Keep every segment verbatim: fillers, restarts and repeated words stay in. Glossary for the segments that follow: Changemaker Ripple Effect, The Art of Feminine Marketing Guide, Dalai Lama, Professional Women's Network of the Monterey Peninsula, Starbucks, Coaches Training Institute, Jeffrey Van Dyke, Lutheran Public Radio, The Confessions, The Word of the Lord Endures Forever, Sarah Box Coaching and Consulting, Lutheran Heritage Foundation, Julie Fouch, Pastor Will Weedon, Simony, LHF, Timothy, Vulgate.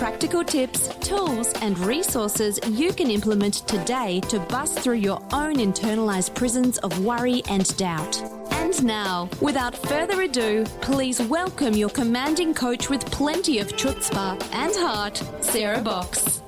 practical tips, tools, and resources you can implement today to bust through your own internalized prisons of worry and doubt. And now, without further ado, please welcome your commanding coach with plenty of chutzpah and heart, Sarah Box.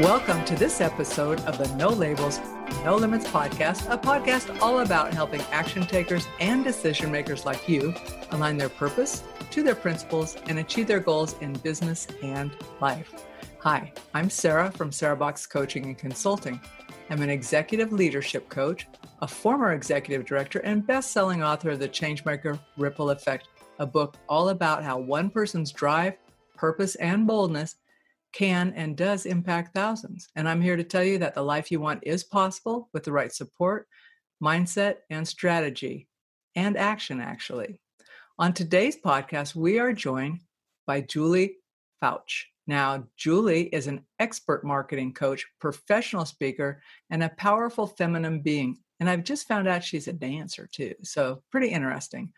Welcome to this episode of the No Labels, No Limits podcast, a podcast all about helping action takers and decision makers like you align their purpose to their principles and achieve their goals in business and life. Hi, I'm Sarah from Sarah Box Coaching and Consulting. I'm an executive leadership coach, a former executive director, and best-selling author of the Changemaker Ripple Effect, a book all about how one person's drive, purpose, and boldness can and does impact thousands. And I'm here to tell you that the life you want is possible with the right support, mindset, and strategy, and action, actually. On today's podcast, we are joined by Julie Fouch. Now, Julie is an expert marketing coach, professional speaker, and a powerful feminine being. And I've just found out she's a dancer too, so pretty interesting.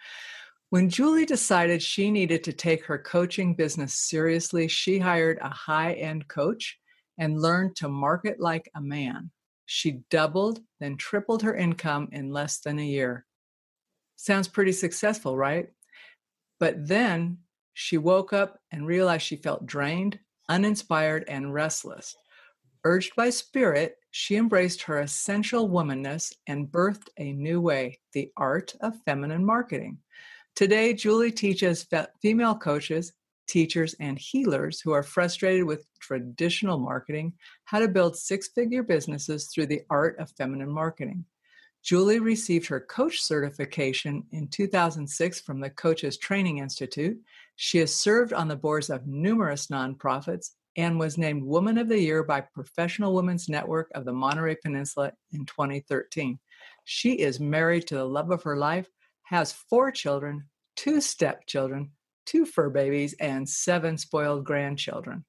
When Julie decided she needed to take her coaching business seriously, she hired a high-end coach and learned to market like a man. She doubled, then tripled her income in less than a year. Sounds pretty successful, right? But then she woke up and realized she felt drained, uninspired, and restless. Urged by spirit, she embraced her essential womanness and birthed a new way, the art of feminine marketing. Today, Julie teaches fe- female coaches, teachers, and healers who are frustrated with traditional marketing how to build six-figure businesses through the art of feminine marketing. Julie received her coach certification in two thousand six from the Coaches Training Institute. She has served on the boards of numerous nonprofits and was named Woman of the Year by Professional Women's Network of the Monterey Peninsula in twenty thirteen. She is married to the love of her life, has four children, two stepchildren, two fur babies, and seven spoiled grandchildren.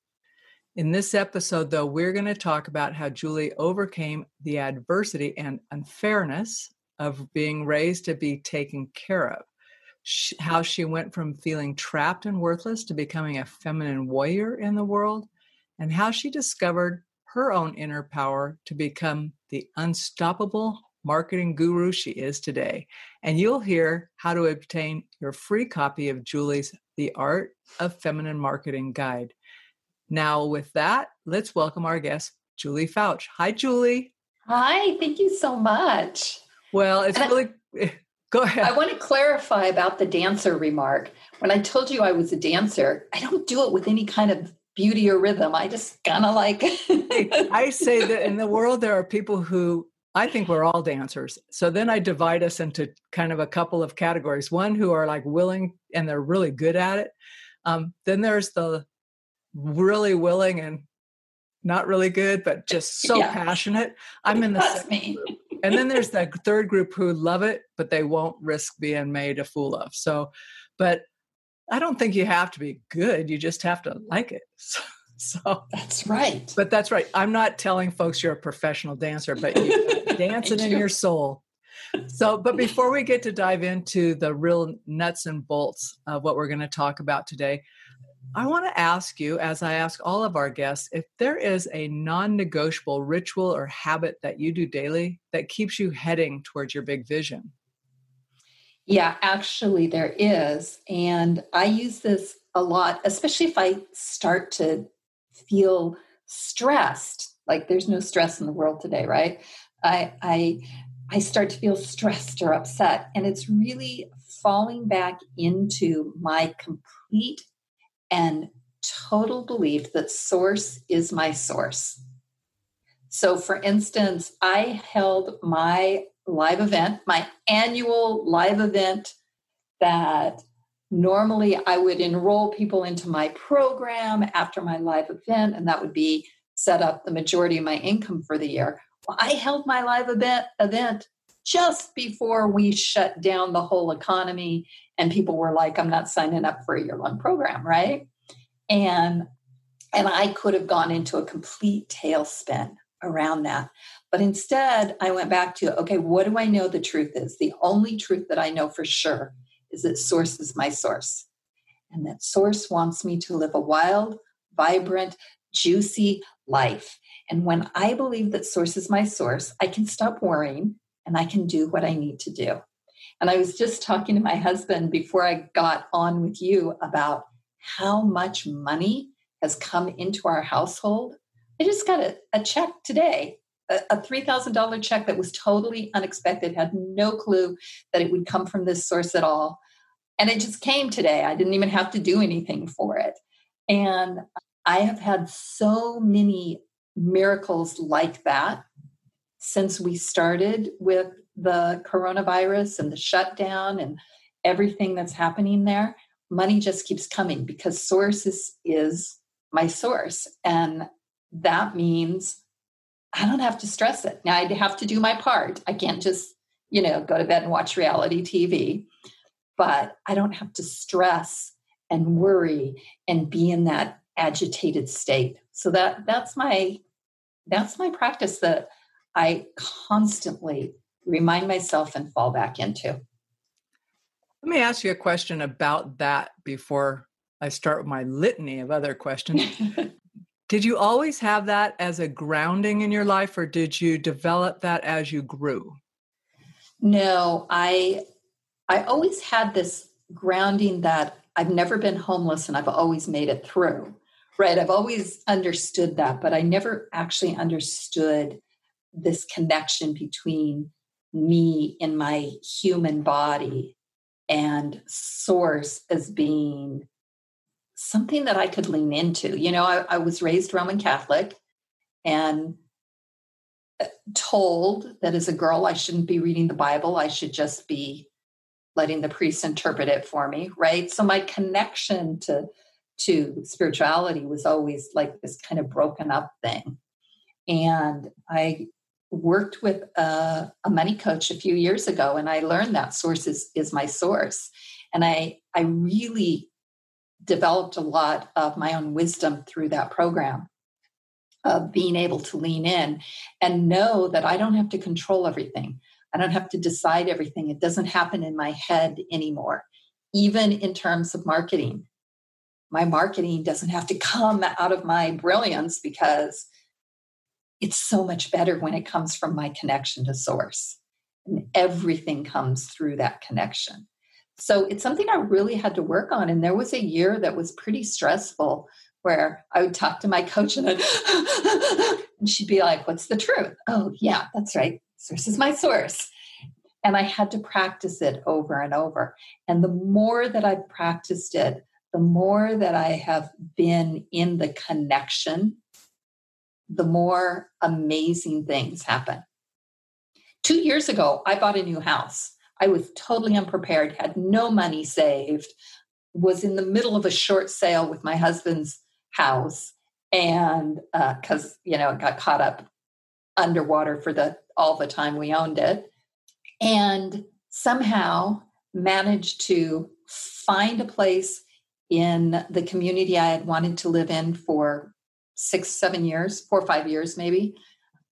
In this episode, though, we're going to talk about how Julie overcame the adversity and unfairness of being raised to be taken care of, she, how she went from feeling trapped and worthless to becoming a feminine warrior in the world, and how she discovered her own inner power to become the unstoppable marketing guru she is today. And you'll hear how to obtain your free copy of Julie's The Art of Feminine Marketing Guide. Now, with that, let's welcome our guest, Julie Fouch. Hi, Julie. Hi, thank you so much. Well, it's and really, I, go ahead. I want to clarify about the dancer remark. When I told you I was a dancer, I don't do it with any kind of beauty or rhythm. I just kind of like. I say that in the world, there are people who, I think we're all dancers. So then I divide us into kind of a couple of categories. One who are like willing and they're really good at it. Um, then there's the really willing and not really good, but just so yeah. passionate. I'm in the second me. group. And then there's the third group who love it, but they won't risk being made a fool of. So, but I don't think you have to be good. You just have to like it. So, so that's right. But that's right. I'm not telling folks you're a professional dancer, but you dance it in you. your soul. So, but before we get to dive into the real nuts and bolts of what we're going to talk about today, I want to ask you, as I ask all of our guests, if there is a non-negotiable ritual or habit that you do daily that keeps you heading towards your big vision. Yeah, actually there is. And I use this a lot, especially if I start to feel stressed, like there's no stress in the world today, right? I, I, I start to feel stressed or upset, and it's really falling back into my complete and total belief that source is my source. So for instance, I held my live event, my annual live event that Normally, I would enroll people into my program after my live event, and that would be set up the majority of my income for the year. Well, I held my live event, event just before we shut down the whole economy, and people were like, I'm not signing up for a year-long program, right? And, and I could have gone into a complete tailspin around that. But instead, I went back to, okay, what do I know the truth is? The only truth that I know for sure is that source is my source. And that source wants me to live a wild, vibrant, juicy life. And when I believe that source is my source, I can stop worrying and I can do what I need to do. And I was just talking to my husband before I got on with you about how much money has come into our household. I just got a, a check today, a, a three thousand dollars check that was totally unexpected, had no clue that it would come from this source at all. And it just came today. I didn't even have to do anything for it. And I have had so many miracles like that since we started with the coronavirus and the shutdown and everything that's happening there. Money just keeps coming because source is, is my source. And that means I don't have to stress it. Now I have to do my part. I can't just, you know, go to bed and watch reality T V, but I don't have to stress and worry and be in that agitated state. So that that's my, that's my practice that I constantly remind myself and fall back into. Let me ask you a question about that before I start with my litany of other questions. Did you always have that as a grounding in your life, or did you develop that as you grew? No, I I always had this grounding that I've never been homeless and I've always made it through, right? I've always understood that, but I never actually understood this connection between me in my human body and source as being something that I could lean into. You know, I, I was raised Roman Catholic and told that as a girl, I shouldn't be reading the Bible. I should just be letting the priest interpret it for me, right? So my connection to, to spirituality was always like this kind of broken up thing. And I worked with a, a money coach a few years ago, and I learned that source is, is my source. And I, I really developed a lot of my own wisdom through that program of being able to lean in and know that I don't have to control everything. I don't have to decide everything. It doesn't happen in my head anymore. Even in terms of marketing, my marketing doesn't have to come out of my brilliance because it's so much better when it comes from my connection to source, and everything comes through that connection. So it's something I really had to work on. And there was a year that was pretty stressful where I would talk to my coach and, I'd and she'd be like, what's the truth? Oh yeah, that's right. Source is my source. And I had to practice it over and over. And the more that I practiced it, the more that I have been in the connection, the more amazing things happen. Two years ago, I bought a new house. I was totally unprepared, had no money saved, was in the middle of a short sale with my husband's house, and because uh, you know it got caught up underwater for the all the time we owned it, and somehow managed to find a place in the community I had wanted to live in for six, seven years, four or five years maybe.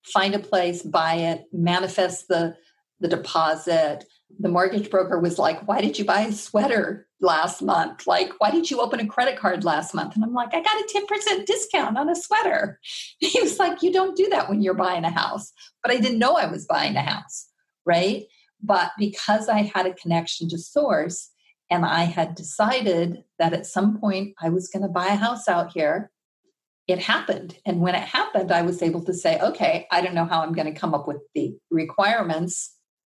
Find a place, buy it, manifest the the deposit. The mortgage broker was like, why did you buy a sweater last month? Like, why did you open a credit card last month? And I'm like, I got a ten percent discount on a sweater. He was like, you don't do that when you're buying a house. But I didn't know I was buying a house, right? But because I had a connection to source and I had decided that at some point I was going to buy a house out here, it happened. And when it happened, I was able to say, okay, I don't know how I'm going to come up with the requirements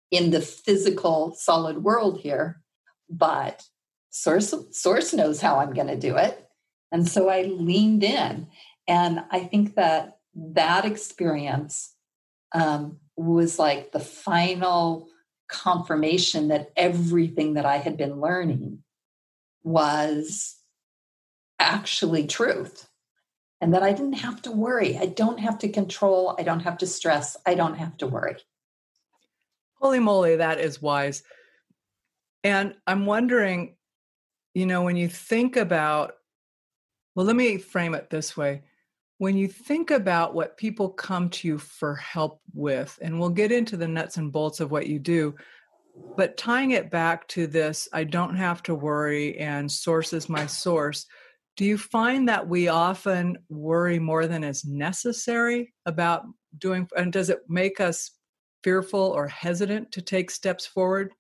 in the physical solid world here, but source, source knows how I'm going to do it. And so I leaned in. And I think that that experience um, was like the final confirmation that everything that I had been learning was actually truth, and that I didn't have to worry. I don't have to control. I don't have to stress. I don't have to worry. Holy moly, that is wise. And I'm wondering, you know, when you think about, well, let me frame it this way. When you think about what people come to you for help with, and we'll get into the nuts and bolts of what you do, but tying it back to this, I don't have to worry and source is my source. Do you find that we often worry more than is necessary about doing, and does it make us fearful or hesitant to take steps forward?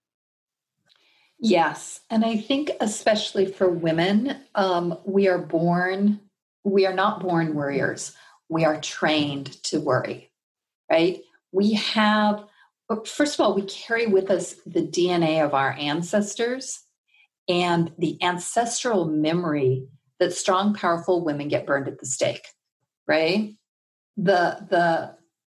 Yes. And I think especially for women, um, we are born, we are not born worriers. We are trained to worry, right? We have, first of all, we carry with us the D N A of our ancestors and the ancestral memory that strong, powerful women get burned at the stake, right? The, the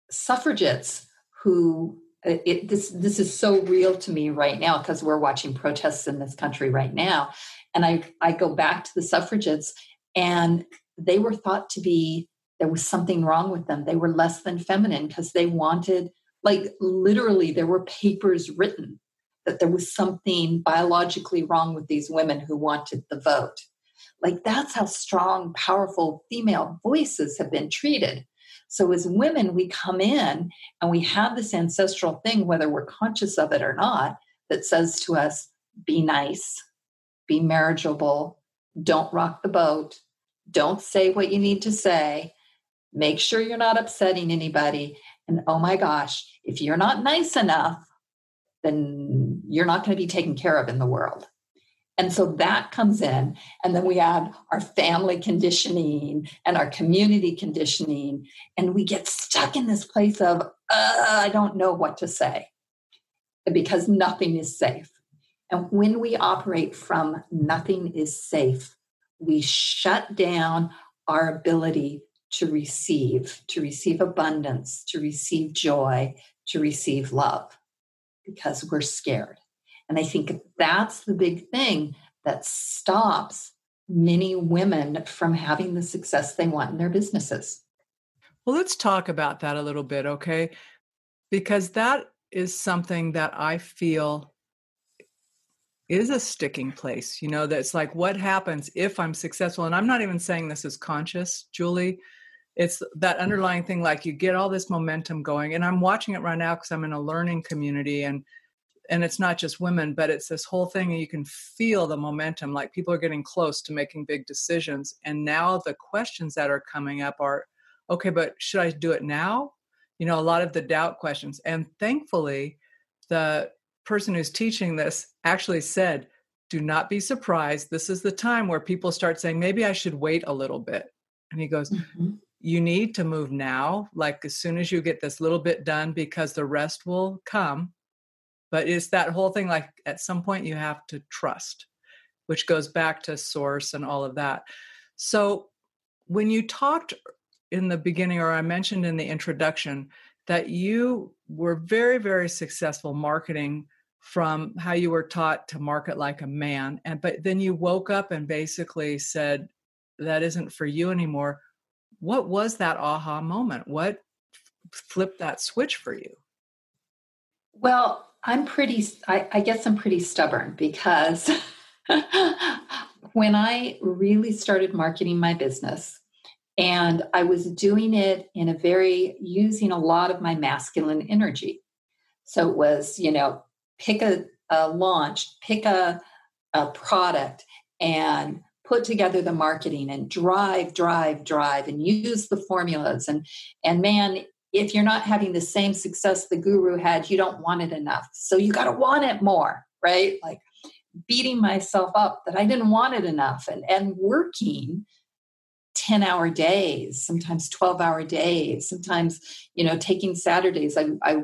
suffragettes who It, this this is so real to me right now because we're watching protests in this country right now. And I, I go back to the suffragettes, and they were thought to be, there was something wrong with them. They were less than feminine because they wanted, like literally there were papers written that there was something biologically wrong with these women who wanted the vote. Like that's how strong, powerful female voices have been treated. So as women, we come in and we have this ancestral thing, whether we're conscious of it or not, that says to us, be nice, be marriageable, don't rock the boat, don't say what you need to say, make sure you're not upsetting anybody. And oh my gosh, if you're not nice enough, then you're not going to be taken care of in the world. And so that comes in, and then we add our family conditioning and our community conditioning, and we get stuck in this place of, uh, I don't know what to say because nothing is safe. And when we operate from nothing is safe, we shut down our ability to receive, to receive abundance, to receive joy, to receive love, because we're scared. And I think that's the big thing that stops many women from having the success they want in their businesses. Well, let's talk about that a little bit, okay? Because that is something that I feel is a sticking place. You know, that's like, what happens if I'm successful? And I'm not even saying this is conscious, Julie. It's that underlying thing, like you get all this momentum going. And I'm watching it right now because I'm in a learning community, and And it's not just women, but it's this whole thing, and you can feel the momentum, like people are getting close to making big decisions. And now the questions that are coming up are, okay, but should I do it now? You know, a lot of the doubt questions. And thankfully, the person who's teaching this actually said, do not be surprised. This is the time where people start saying, maybe I should wait a little bit. And he goes, mm-hmm. You need to move now, like as soon as you get this little bit done, because the rest will come. But it's that whole thing, like at some point you have to trust, which goes back to source and all of that. So when you talked in the beginning, or I mentioned in the introduction, that you were very, very successful marketing from how you were taught to market like a man. And but then you woke up and basically said, that isn't for you anymore. What was that aha moment? What flipped that switch for you? Well, I'm pretty, I, I guess I'm pretty stubborn, because when I really started marketing my business, and I was doing it in a very, using a lot of my masculine energy. So it was, you know, pick a, a launch, pick a, a product, and put together the marketing, and drive, drive, drive, and use the formulas. And, and man, if you're not having the same success the guru had, you don't want it enough. So you got to want it more, right? Like beating myself up that I didn't want it enough, and, and working ten hour days, sometimes twelve hour days, sometimes, you know, taking Saturdays. I, I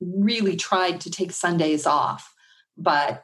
really tried to take Sundays off, but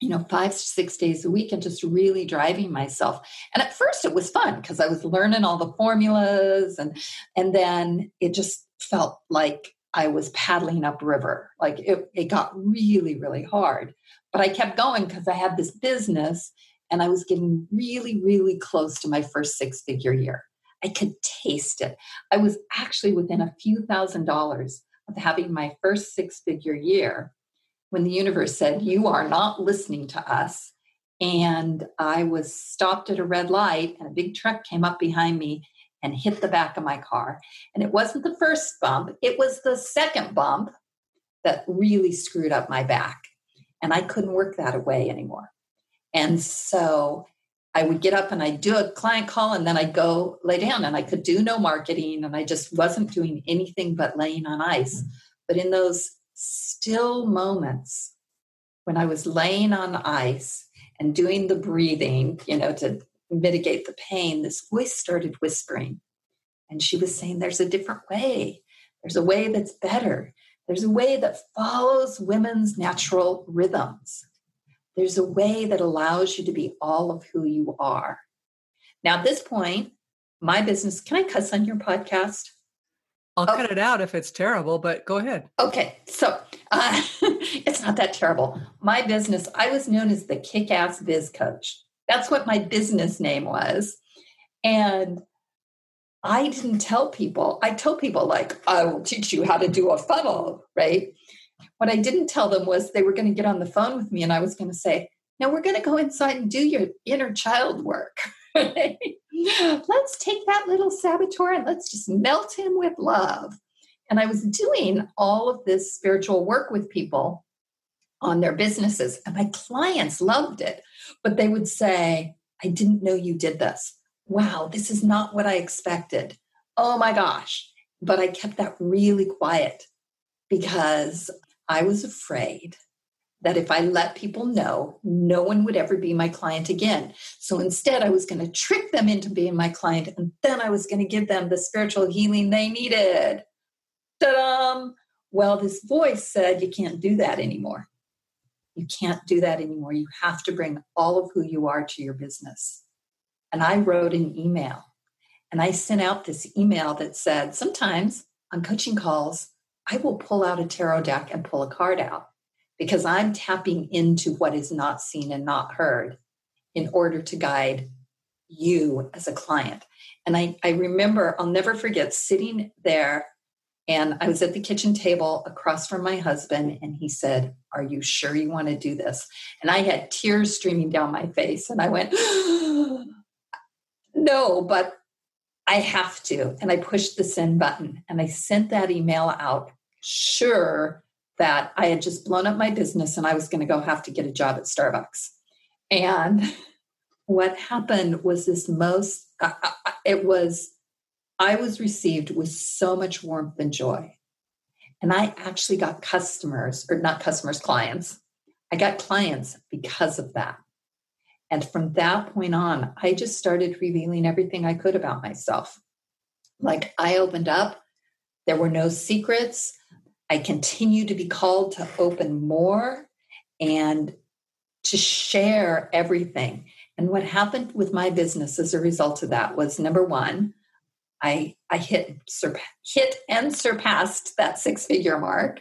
you know, five to six days a week, and just really driving myself. And at first it was fun because I was learning all the formulas, and, and then it just felt like I was paddling upriver. Like it, it got really, really hard. But I kept going because I had this business and I was getting really, really close to my first six-figure year. I could taste it. I was actually within a few thousand dollars of having my first six-figure year when the universe said, you are not listening to us. And I was stopped at a red light and a big truck came up behind me and hit the back of my car. And it wasn't the first bump. It was the second bump that really screwed up my back. And I couldn't work that away anymore. And so I would get up and I'd do a client call and then I'd go lay down and I could do no marketing. And I just wasn't doing anything but laying on ice. But in those still moments when I was laying on ice and doing the breathing, you know, to mitigate the pain, this voice started whispering. And she was saying, there's a different way. There's a way that's better. There's a way that follows women's natural rhythms. There's a way that allows you to be all of who you are. Now, at this point, my business, can I cuss on your podcast? I'll oh. cut it out if it's terrible, but go ahead. Okay. So uh, it's not that terrible. My business, I was known as the kick-ass biz coach. That's what my business name was. And I didn't tell people. I told people like, I will teach you how to do a funnel, right? What I didn't tell them was they were going to get on the phone with me and I was going to say, now we're going to go inside and do your inner child work. Let's take that little saboteur and let's just melt him with love. And I was doing all of this spiritual work with people on their businesses. And my clients loved it. But they would say, I didn't know you did this. Wow, this is not what I expected. Oh my gosh. But I kept that really quiet because I was afraid that if I let people know, no one would ever be my client again. So instead, I was going to trick them into being my client. And then I was going to give them the spiritual healing they needed. Ta-da! Well, this voice said, you can't do that anymore. You can't do that anymore. You have to bring all of who you are to your business. And I wrote an email and I sent out this email that said, sometimes on coaching calls, I will pull out a tarot deck and pull a card out because I'm tapping into what is not seen and not heard in order to guide you as a client. And I, I remember, I'll never forget sitting there and I was at the kitchen table across from my husband, and he said, are you sure you want to do this? And I had tears streaming down my face, and I went, no, but I have to. And I pushed the send button, and I sent that email out, sure that I had just blown up my business, and I was going to go have to get a job at Starbucks. And what happened was this most, uh, it was, I was received with so much warmth and joy. And I actually got customers, or not customers, clients. I got clients because of that. And from that point on, I just started revealing everything I could about myself. Like I opened up, there were no secrets. I continue to be called to open more and to share everything. And what happened with my business as a result of that was, number one, I, I hit, surpa- hit and surpassed that six-figure mark,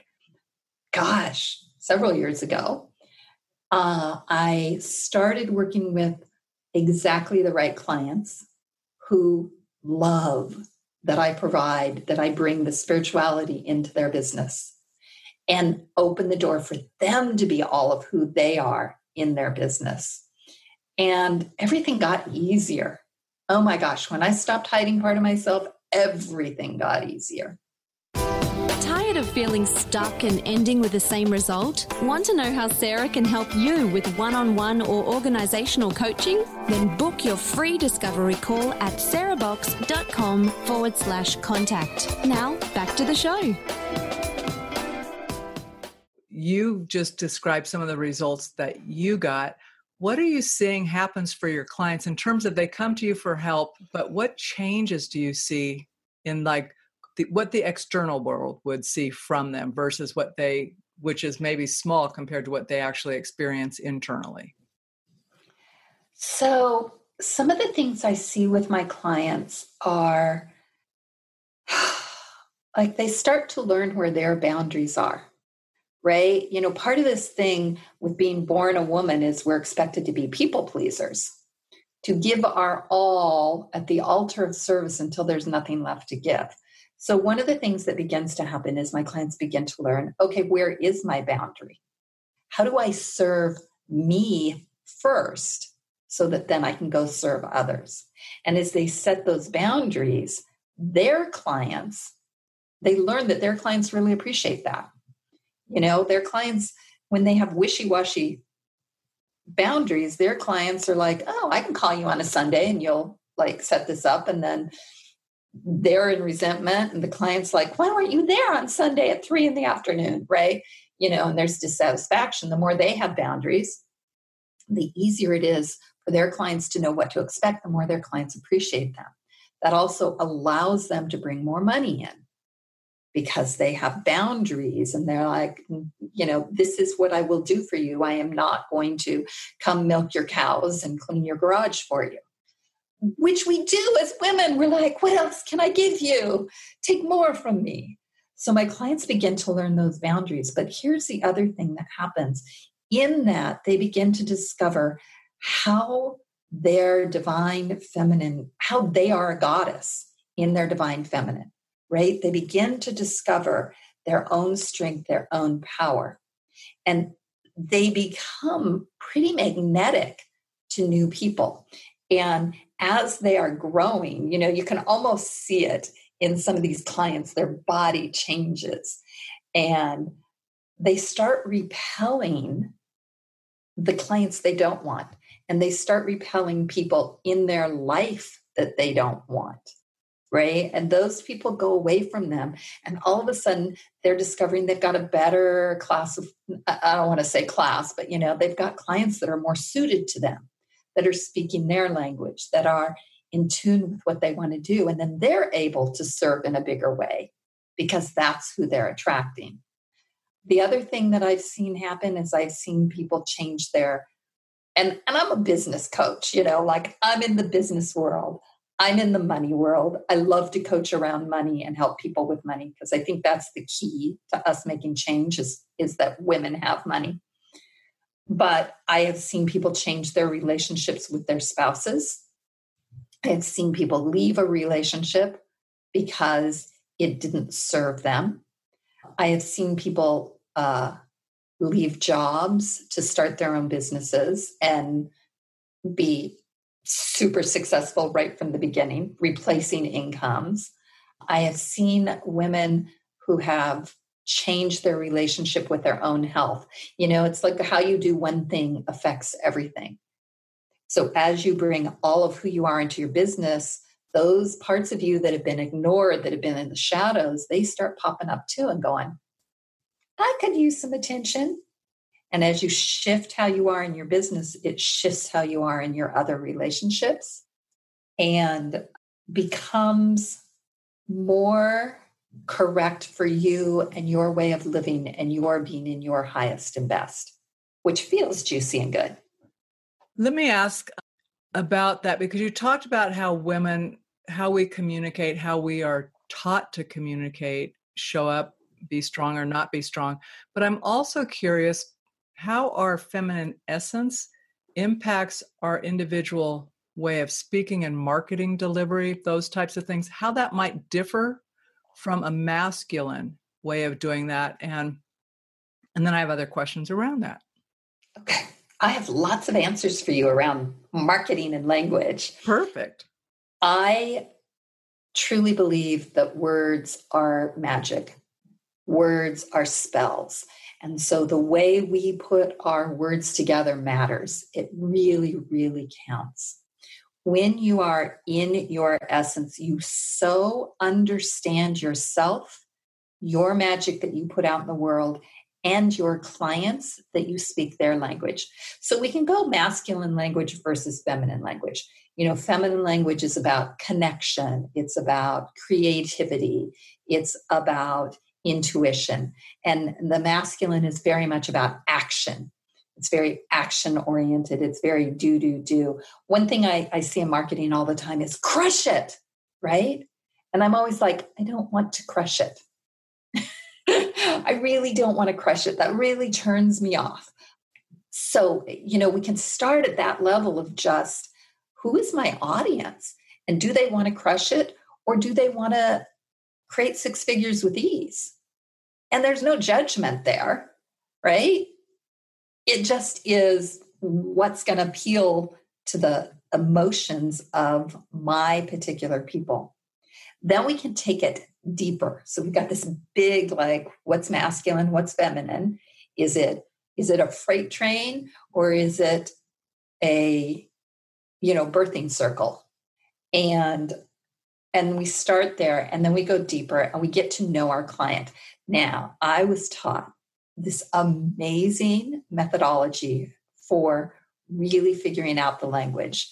gosh, several years ago. Uh, I started working with exactly the right clients who love that I provide, that I bring the spirituality into their business and open the door for them to be all of who they are in their business. And everything got easier. Oh my gosh, when I stopped hiding part of myself, everything got easier. Tired of feeling stuck and ending with the same result? Want to know how Sarah can help you with one-on-one or organizational coaching? Then book your free discovery call at sarahbox.com forward slash contact. Now, back to the show. You just described some of the results that you got. What are you seeing happens for your clients in terms of they come to you for help, but what changes do you see in like the, what the external world would see from them versus what they, which is maybe small compared to what they actually experience internally? So some of the things I see with my clients are like they start to learn where their boundaries are, right? You know, part of this thing with being born a woman is we're expected to be people pleasers, to give our all at the altar of service until there's nothing left to give. So one of the things that begins to happen is my clients begin to learn, okay, where is my boundary? How do I serve me first so that then I can go serve others? And as they set those boundaries, their clients, they learn that their clients really appreciate that. You know, their clients, when they have wishy-washy boundaries, their clients are like, oh, I can call you on a Sunday and you'll like set this up. And then they're in resentment and the client's like, why weren't you there on Sunday at three in the afternoon, right? You know, and there's dissatisfaction. The more they have boundaries, the easier it is for their clients to know what to expect, the more their clients appreciate them. That also allows them to bring more money in because they have boundaries and they're like, you know, this is what I will do for you. I am not going to come milk your cows and clean your garage for you, which we do as women. We're like, what else can I give you? Take more from me. So my clients begin to learn those boundaries. But here's the other thing that happens. In that, they begin to discover how their divine feminine, how they are a goddess in their divine feminine, right? They begin to discover their own strength, their own power. And they become pretty magnetic to new people. And as they are growing, you know, you can almost see it in some of these clients, their body changes and they start repelling the clients they don't want. And they start repelling people in their life that they don't want, right? And those people go away from them. And all of a sudden, they're discovering they've got a better class of, I don't want to say class, but, you know, they've got clients that are more suited to them, that are speaking their language, that are in tune with what they want to do. And then they're able to serve in a bigger way because that's who they're attracting. The other thing that I've seen happen is I've seen people change their, and, and I'm a business coach, you know, like I'm in the business world. I'm in the money world. I love to coach around money and help people with money because I think that's the key to us making change is, is that women have money. But I have seen people change their relationships with their spouses. I have seen people leave a relationship because it didn't serve them. I have seen people uh, leave jobs to start their own businesses and be super successful right from the beginning, replacing incomes. I have seen women who have changed their relationship with their own health. You know, it's like how you do one thing affects everything. So as you bring all of who you are into your business, those parts of you that have been ignored, that have been in the shadows, they start popping up too and going, I could use some attention. And as you shift how you are in your business, it shifts how you are in your other relationships and becomes more correct for you and your way of living and your being in your highest and best, which feels juicy and good. Let me ask about that, because you talked about how women, how we communicate, how we are taught to communicate, show up, be strong or not be strong. But I'm also curious, how our feminine essence impacts our individual way of speaking and marketing delivery, those types of things, how that might differ from a masculine way of doing that. And, and then I have other questions around that. Okay. I have lots of answers for you around marketing and language. Perfect. I truly believe that words are magic. Words are spells. And so the way we put our words together matters. It really, really counts. When you are in your essence, you so understand yourself, your magic that you put out in the world, and your clients that you speak their language. So we can go masculine language versus feminine language. You know, feminine language is about connection. It's about creativity. It's about intuition. And the masculine is very much about action. It's very action oriented. It's very do, do, do. One thing I, I see in marketing all the time is crush it, right? And I'm always like, I don't want to crush it. I really don't want to crush it. That really turns me off. So, you know, we can start at that level of just who is my audience and do they want to crush it or do they want to create six figures with ease? And there's no judgment there, right? It just is what's going to appeal to the emotions of my particular people. Then we can take it deeper. So we've got this big, like, what's masculine, what's feminine? Is it, is it a freight train or is it a, you know, birthing circle? And, and we start there and then we go deeper and we get to know our client. Now, I was taught this amazing methodology for really figuring out the language.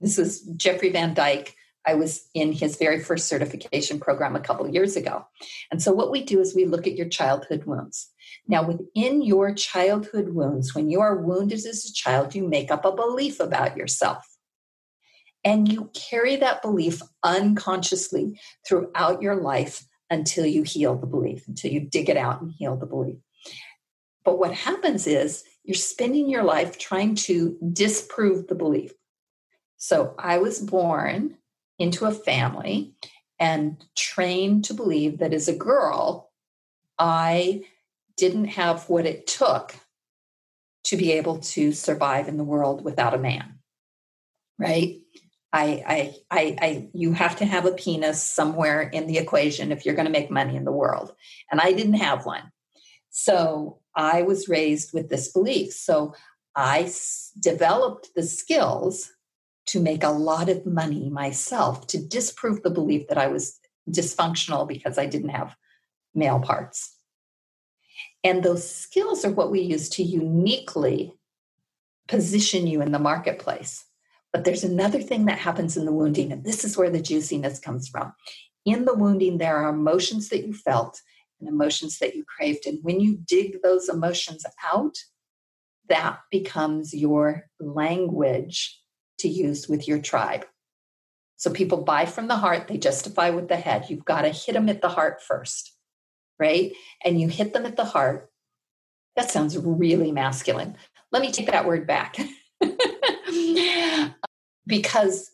This was Jeffrey Van Dyke. I was in his very first certification program a couple of years ago. And so what we do is we look at your childhood wounds. Now, within your childhood wounds, when you are wounded as a child, you make up a belief about yourself. And you carry that belief unconsciously throughout your life until you heal the belief, until you dig it out and heal the belief. But what happens is you're spending your life trying to disprove the belief. So I was born into a family and trained to believe that as a girl, I didn't have what it took to be able to survive in the world without a man, right? I, I, I, I you have to have a penis somewhere in the equation if you're going to make money in the world. And I didn't have one. So I was raised with this belief. So I s- developed the skills to make a lot of money myself to disprove the belief that I was dysfunctional because I didn't have male parts. And those skills are what we use to uniquely position you in the marketplace. But there's another thing that happens in the wounding, and this is where the juiciness comes from. In the wounding, there are emotions that you felt and emotions that you craved. And when you dig those emotions out, that becomes your language to use with your tribe. So people buy from the heart, they justify with the head. You've got to hit them at the heart first, right? And you hit them at the heart. That sounds really masculine. Let me take that word back. Because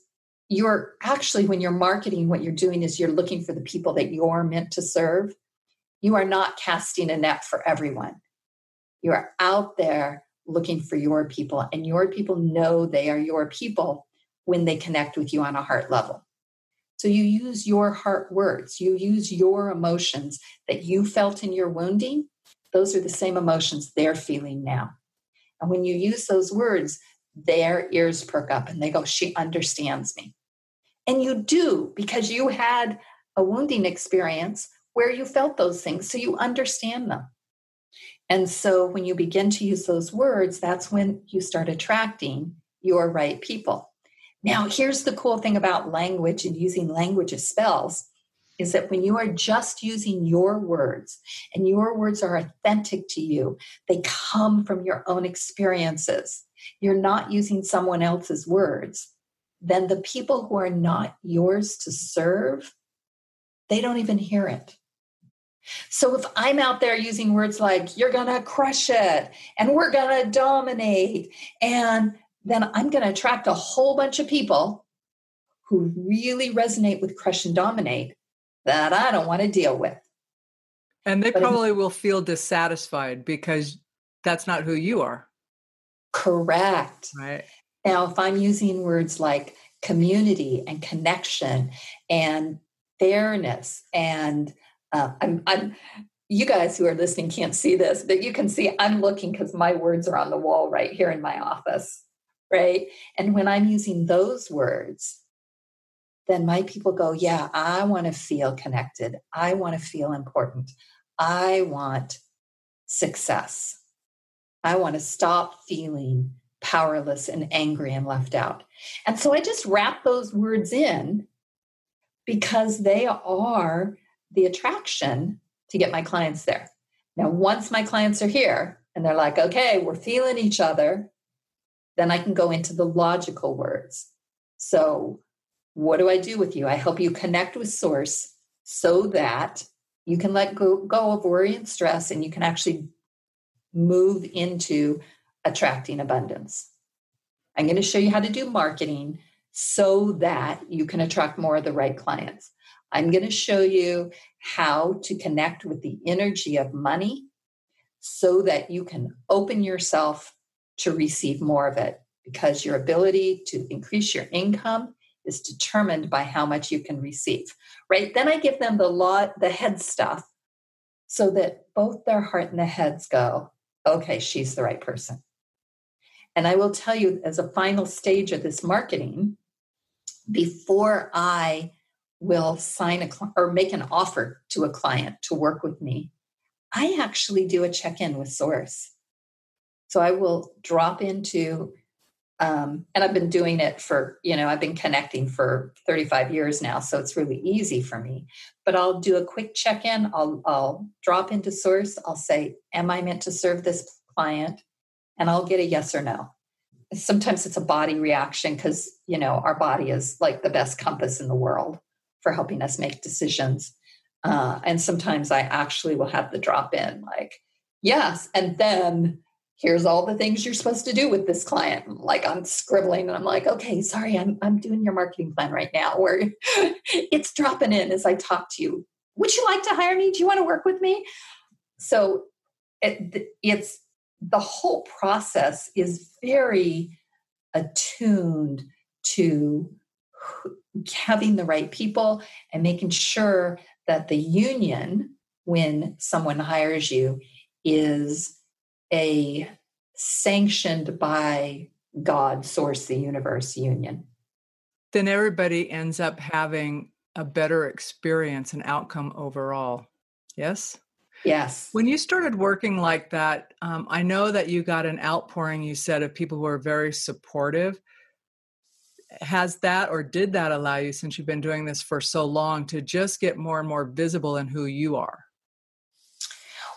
you're actually, when you're marketing, what you're doing is you're looking for the people that you're meant to serve. You are not casting a net for everyone. You are out there looking for your people, and your people know they are your people when they connect with you on a heart level. So you use your heart words. You use your emotions that you felt in your wounding. Those are the same emotions they're feeling now. And when you use those words, their ears perk up and they go, she understands me. And you do, because you had a wounding experience where you felt those things. So you understand them. And so when you begin to use those words, that's when you start attracting your right people. Now, here's the cool thing about language and using language as spells is that when you are just using your words and your words are authentic to you, they come from your own experiences. You're not using someone else's words, then the people who are not yours to serve, they don't even hear it. So if I'm out there using words like, you're going to crush it, and we're going to dominate, and then I'm going to attract a whole bunch of people who really resonate with crush and dominate that I don't want to deal with. And they but probably if- will feel dissatisfied because that's not who you are. Correct. Right. Now, if I'm using words like community and connection and fairness, and uh, I'm, I'm, you guys who are listening can't see this, but you can see I'm looking because my words are on the wall right here in my office, right? And when I'm using those words, then my people go, yeah, I want to feel connected. I want to feel important. I want success. I want to stop feeling powerless and angry and left out. And so I just wrap those words in because they are the attraction to get my clients there. Now, once my clients are here and they're like, okay, we're feeling each other, then I can go into the logical words. So what do I do with you? I help you connect with source so that You can let go, go of worry and stress, and you can actually move into attracting abundance. I'm going to show you how to do marketing so that you can attract more of the right clients. I'm going to show you how to connect with the energy of money so that you can open yourself to receive more of it, because your ability to increase your income is determined by how much you can receive, right? Then I give them the law, the head stuff, so that both their heart and the heads go, okay, she's the right person. And I will tell you, as a final stage of this marketing, before I will sign a cl- or make an offer to a client to work with me, I actually do a check-in with Source. So I will drop into, um, and I've been doing it for, you know, I've been connecting for thirty-five years now, so it's really easy for me. But I'll do a quick check-in. I'll, I'll drop into Source. I'll say, am I meant to serve this client? And I'll get a yes or no. Sometimes it's a body reaction because, you know, our body is like the best compass in the world for helping us make decisions. Uh, and sometimes I actually will have the drop in like, yes. And then here's all the things you're supposed to do with this client. Like I'm scribbling and I'm like, okay, sorry, I'm, I'm doing your marketing plan right now. Or it's dropping in as I talk to you. Would you like to hire me? Do you want to work with me? So it, it's, the whole process is very attuned to having the right people and making sure that the union, when someone hires you, is a sanctioned by God, Source, the universe union. Then everybody ends up having a better experience and outcome overall. Yes? Yes. When you started working like that, um, I know that you got an outpouring, you said, of people who are very supportive. Has that, or did that allow you, since you've been doing this for so long, to just get more and more visible in who you are?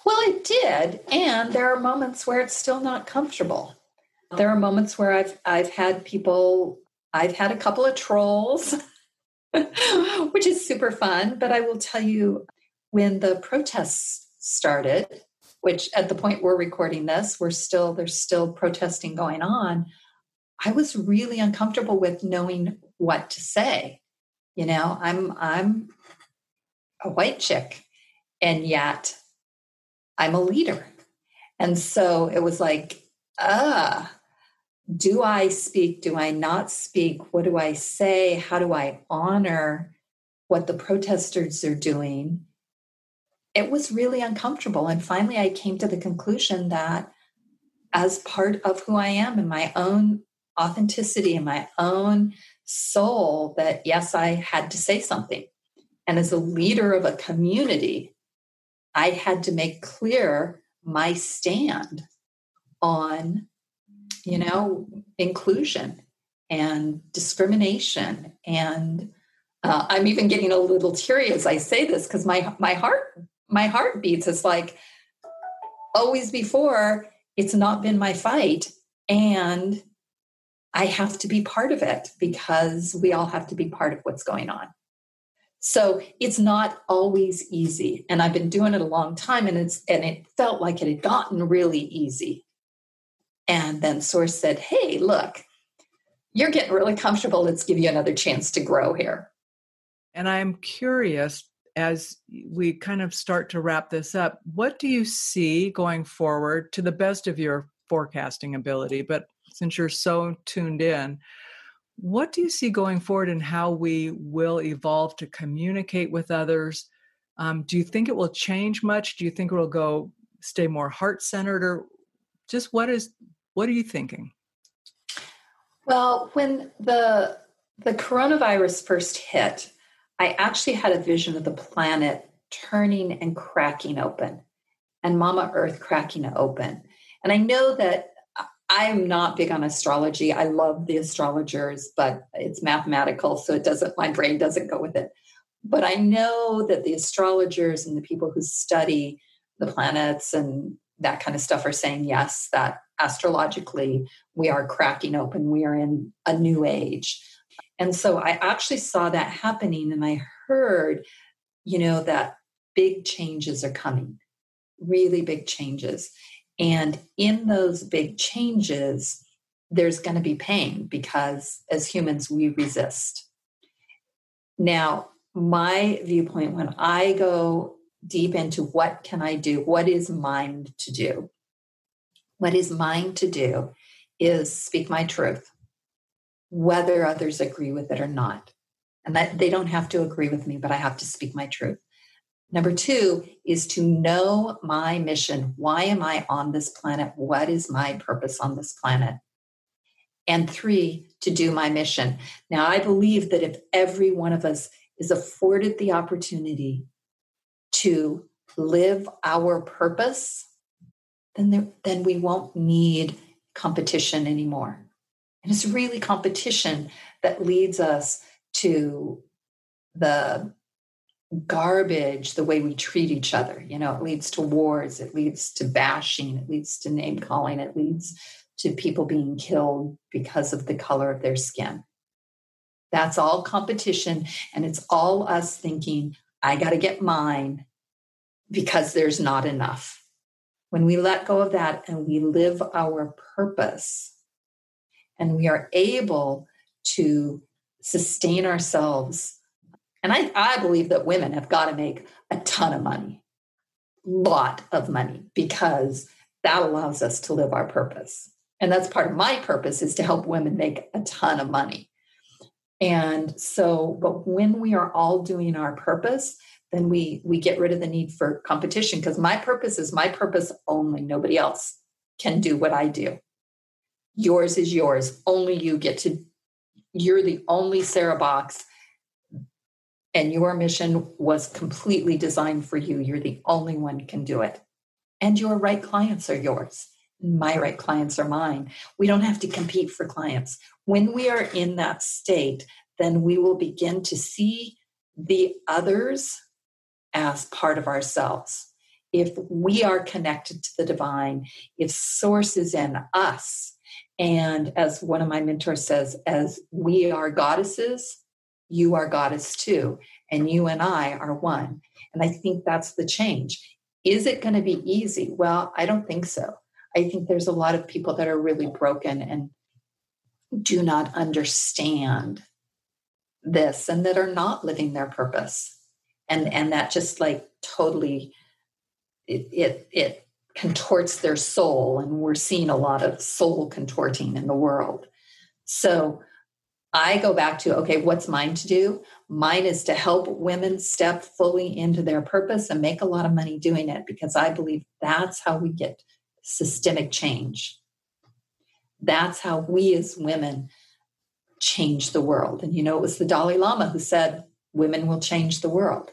Well, it did. And there are moments where it's still not comfortable. There are moments where I've, I've had people, I've had a couple of trolls, which is super fun. But I will tell you, when the protests started, which at the point we're recording this, we're still, there's still protesting going on. I was really uncomfortable with knowing what to say. You know, I'm, I'm a white chick and yet I'm a leader. And so it was like, ah, do I speak? Do I not speak? What do I say? How do I honor what the protesters are doing? It was really uncomfortable. And finally, I came to the conclusion that as part of who I am and my own authenticity and my own soul, that yes, I had to say something. And as a leader of a community, I had to make clear my stand on, you know, inclusion and discrimination. And uh, I'm even getting a little teary as I say this because my, my heart My heart beats. It's like always before, it's not been my fight. And I have to be part of it because we all have to be part of what's going on. So it's not always easy. And I've been doing it a long time and it's, and it felt like it had gotten really easy. And then Source said, hey, look, you're getting really comfortable. Let's give you another chance to grow here. And I'm curious, as we kind of start to wrap this up, what do you see going forward to the best of your forecasting ability? But since you're so tuned in, what do you see going forward and how we will evolve to communicate with others? Um, do you think it will change much? Do you think it will go stay more heart-centered, or just what is, what are you thinking? Well, when the, the coronavirus first hit, I actually had a vision of the planet turning and cracking open and Mama Earth cracking open. And I know that I'm not big on astrology. I love the astrologers, but it's mathematical, so it doesn't, my brain doesn't go with it. But I know that the astrologers and the people who study the planets and that kind of stuff are saying, yes, that astrologically we are cracking open. We are in a new age. And so I actually saw that happening, and I heard, you know, that big changes are coming, really big changes. And in those big changes, there's going to be pain because as humans, we resist. Now, my viewpoint when I go deep into what can I do, what is mine to do? What is mine to do is speak my truth, whether others agree with it or not. And that they don't have to agree with me, but I have to speak my truth. Number two is to know my mission. Why am I on this planet? What is my purpose on this planet? And three, to do my mission. Now, I believe that if every one of us is afforded the opportunity to live our purpose, then there, then we won't need competition anymore. And it's really competition that leads us to the garbage, the way we treat each other. You know, it leads to wars, it leads to bashing, it leads to name calling, it leads to people being killed because of the color of their skin. That's all competition. And it's all us thinking, I got to get mine because there's not enough. When we let go of that and we live our purpose and we are able to sustain ourselves. And I, I believe that women have got to make a ton of money, lot of money, because that allows us to live our purpose. And that's part of my purpose is to help women make a ton of money. And so, but when we are all doing our purpose, then we, we get rid of the need for competition because my purpose is my purpose only. Nobody else can do what I do. Yours is yours. Only you get to, you're the only Sarah Box and your mission was completely designed for you. You're the only one can do it. And your right clients are yours. My right clients are mine. We don't have to compete for clients. When we are in that state, then we will begin to see the others as part of ourselves. If we are connected to the divine, if source is in us, and as one of my mentors says, as we are goddesses, you are goddess too, and you and I are one. And I think that's the change. Is it going to be easy? Well, I don't think so. I think there's a lot of people that are really broken and do not understand this and that are not living their purpose. And, and that just like totally, it, it, it contorts their soul. And we're seeing a lot of soul contorting in the world. So I go back to, okay, what's mine to do? Mine is to help women step fully into their purpose and make a lot of money doing it because I believe that's how we get systemic change. That's how we as women change the world. And you know, it was the Dalai Lama who said, women will change the world.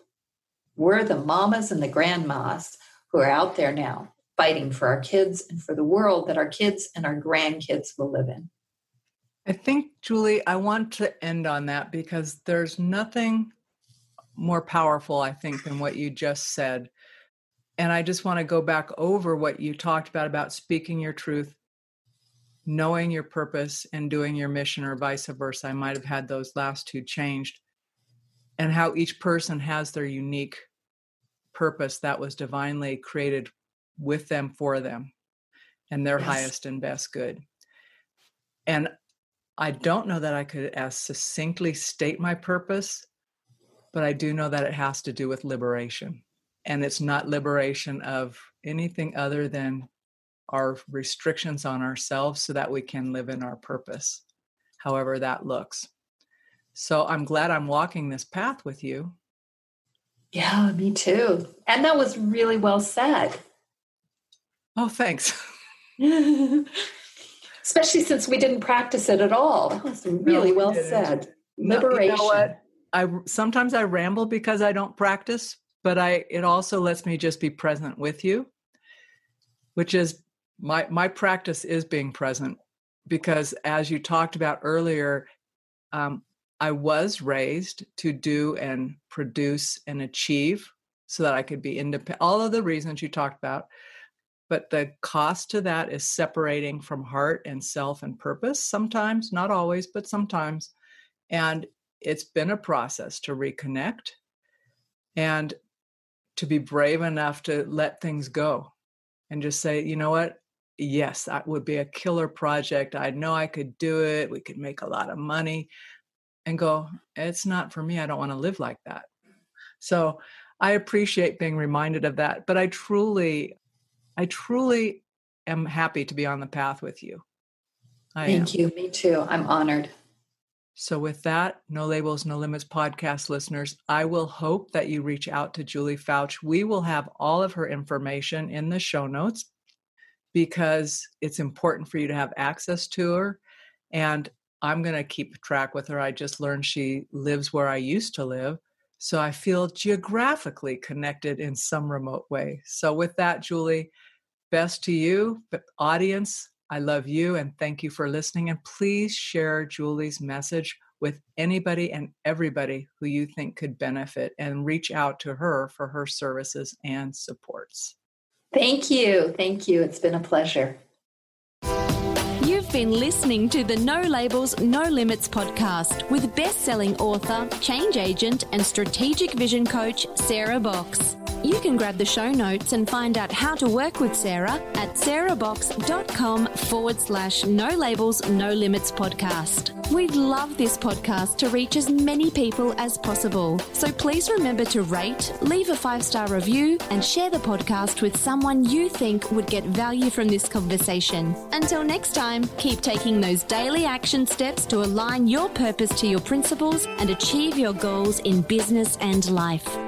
We're the mamas and the grandmas who are out there now fighting for our kids and for the world that our kids and our grandkids will live in. I think, Julie, I want to end on that because there's nothing more powerful, I think, than what you just said. And I just want to go back over what you talked about, about speaking your truth, knowing your purpose, and doing your mission, or vice versa. I might have had those last two changed. And how each person has their unique purpose that was divinely created with them, for them, and their yes. highest and best good. And I don't know that I could as succinctly state my purpose, but I do know that it has to do with liberation. And it's not liberation of anything other than our restrictions on ourselves so that we can live in our purpose, however that looks. So I'm glad I'm walking this path with you. Yeah, me too. And that was really well said. Oh, thanks. Especially since we didn't practice it at all. That was really no, well said. Liberation. No, you know what? I, sometimes I ramble because I don't practice, but I, it also lets me just be present with you, which is my, my practice is being present because as you talked about earlier, um, I was raised to do and produce and achieve so that I could be independent, all of the reasons you talked about, but the cost to that is separating from heart and self and purpose sometimes, not always, but sometimes. And it's been a process to reconnect and to be brave enough to let things go and just say, you know what? Yes, that would be a killer project. I know I could do it. We could make a lot of money, and go, it's not for me. I don't want to live like that. So I appreciate being reminded of that, but I truly, I truly am happy to be on the path with you. I Thank am. you. Me too. I'm honored. So with that, No Labels, No Limits podcast listeners, I will hope that you reach out to Julie Fouch. We will have all of her information in the show notes, because it's important for you to have access to her. And I'm going to keep track with her. I just learned she lives where I used to live, so I feel geographically connected in some remote way. So with that, Julie, best to you, audience. I love you and thank you for listening. And please share Julie's message with anybody and everybody who you think could benefit, and reach out to her for her services and supports. Thank you. Thank you. It's been a pleasure. You've been listening to the No Labels, No Limits podcast with best-selling author, change agent, and strategic vision coach, Sarah Box. You can grab the show notes and find out how to work with Sarah at sarahbox.com forward slash No Labels, No Limits podcast. We'd love this podcast to reach as many people as possible. So please remember to rate, leave a five-star review, and share the podcast with someone you think would get value from this conversation. Until next time, keep taking those daily action steps to align your purpose to your principles and achieve your goals in business and life.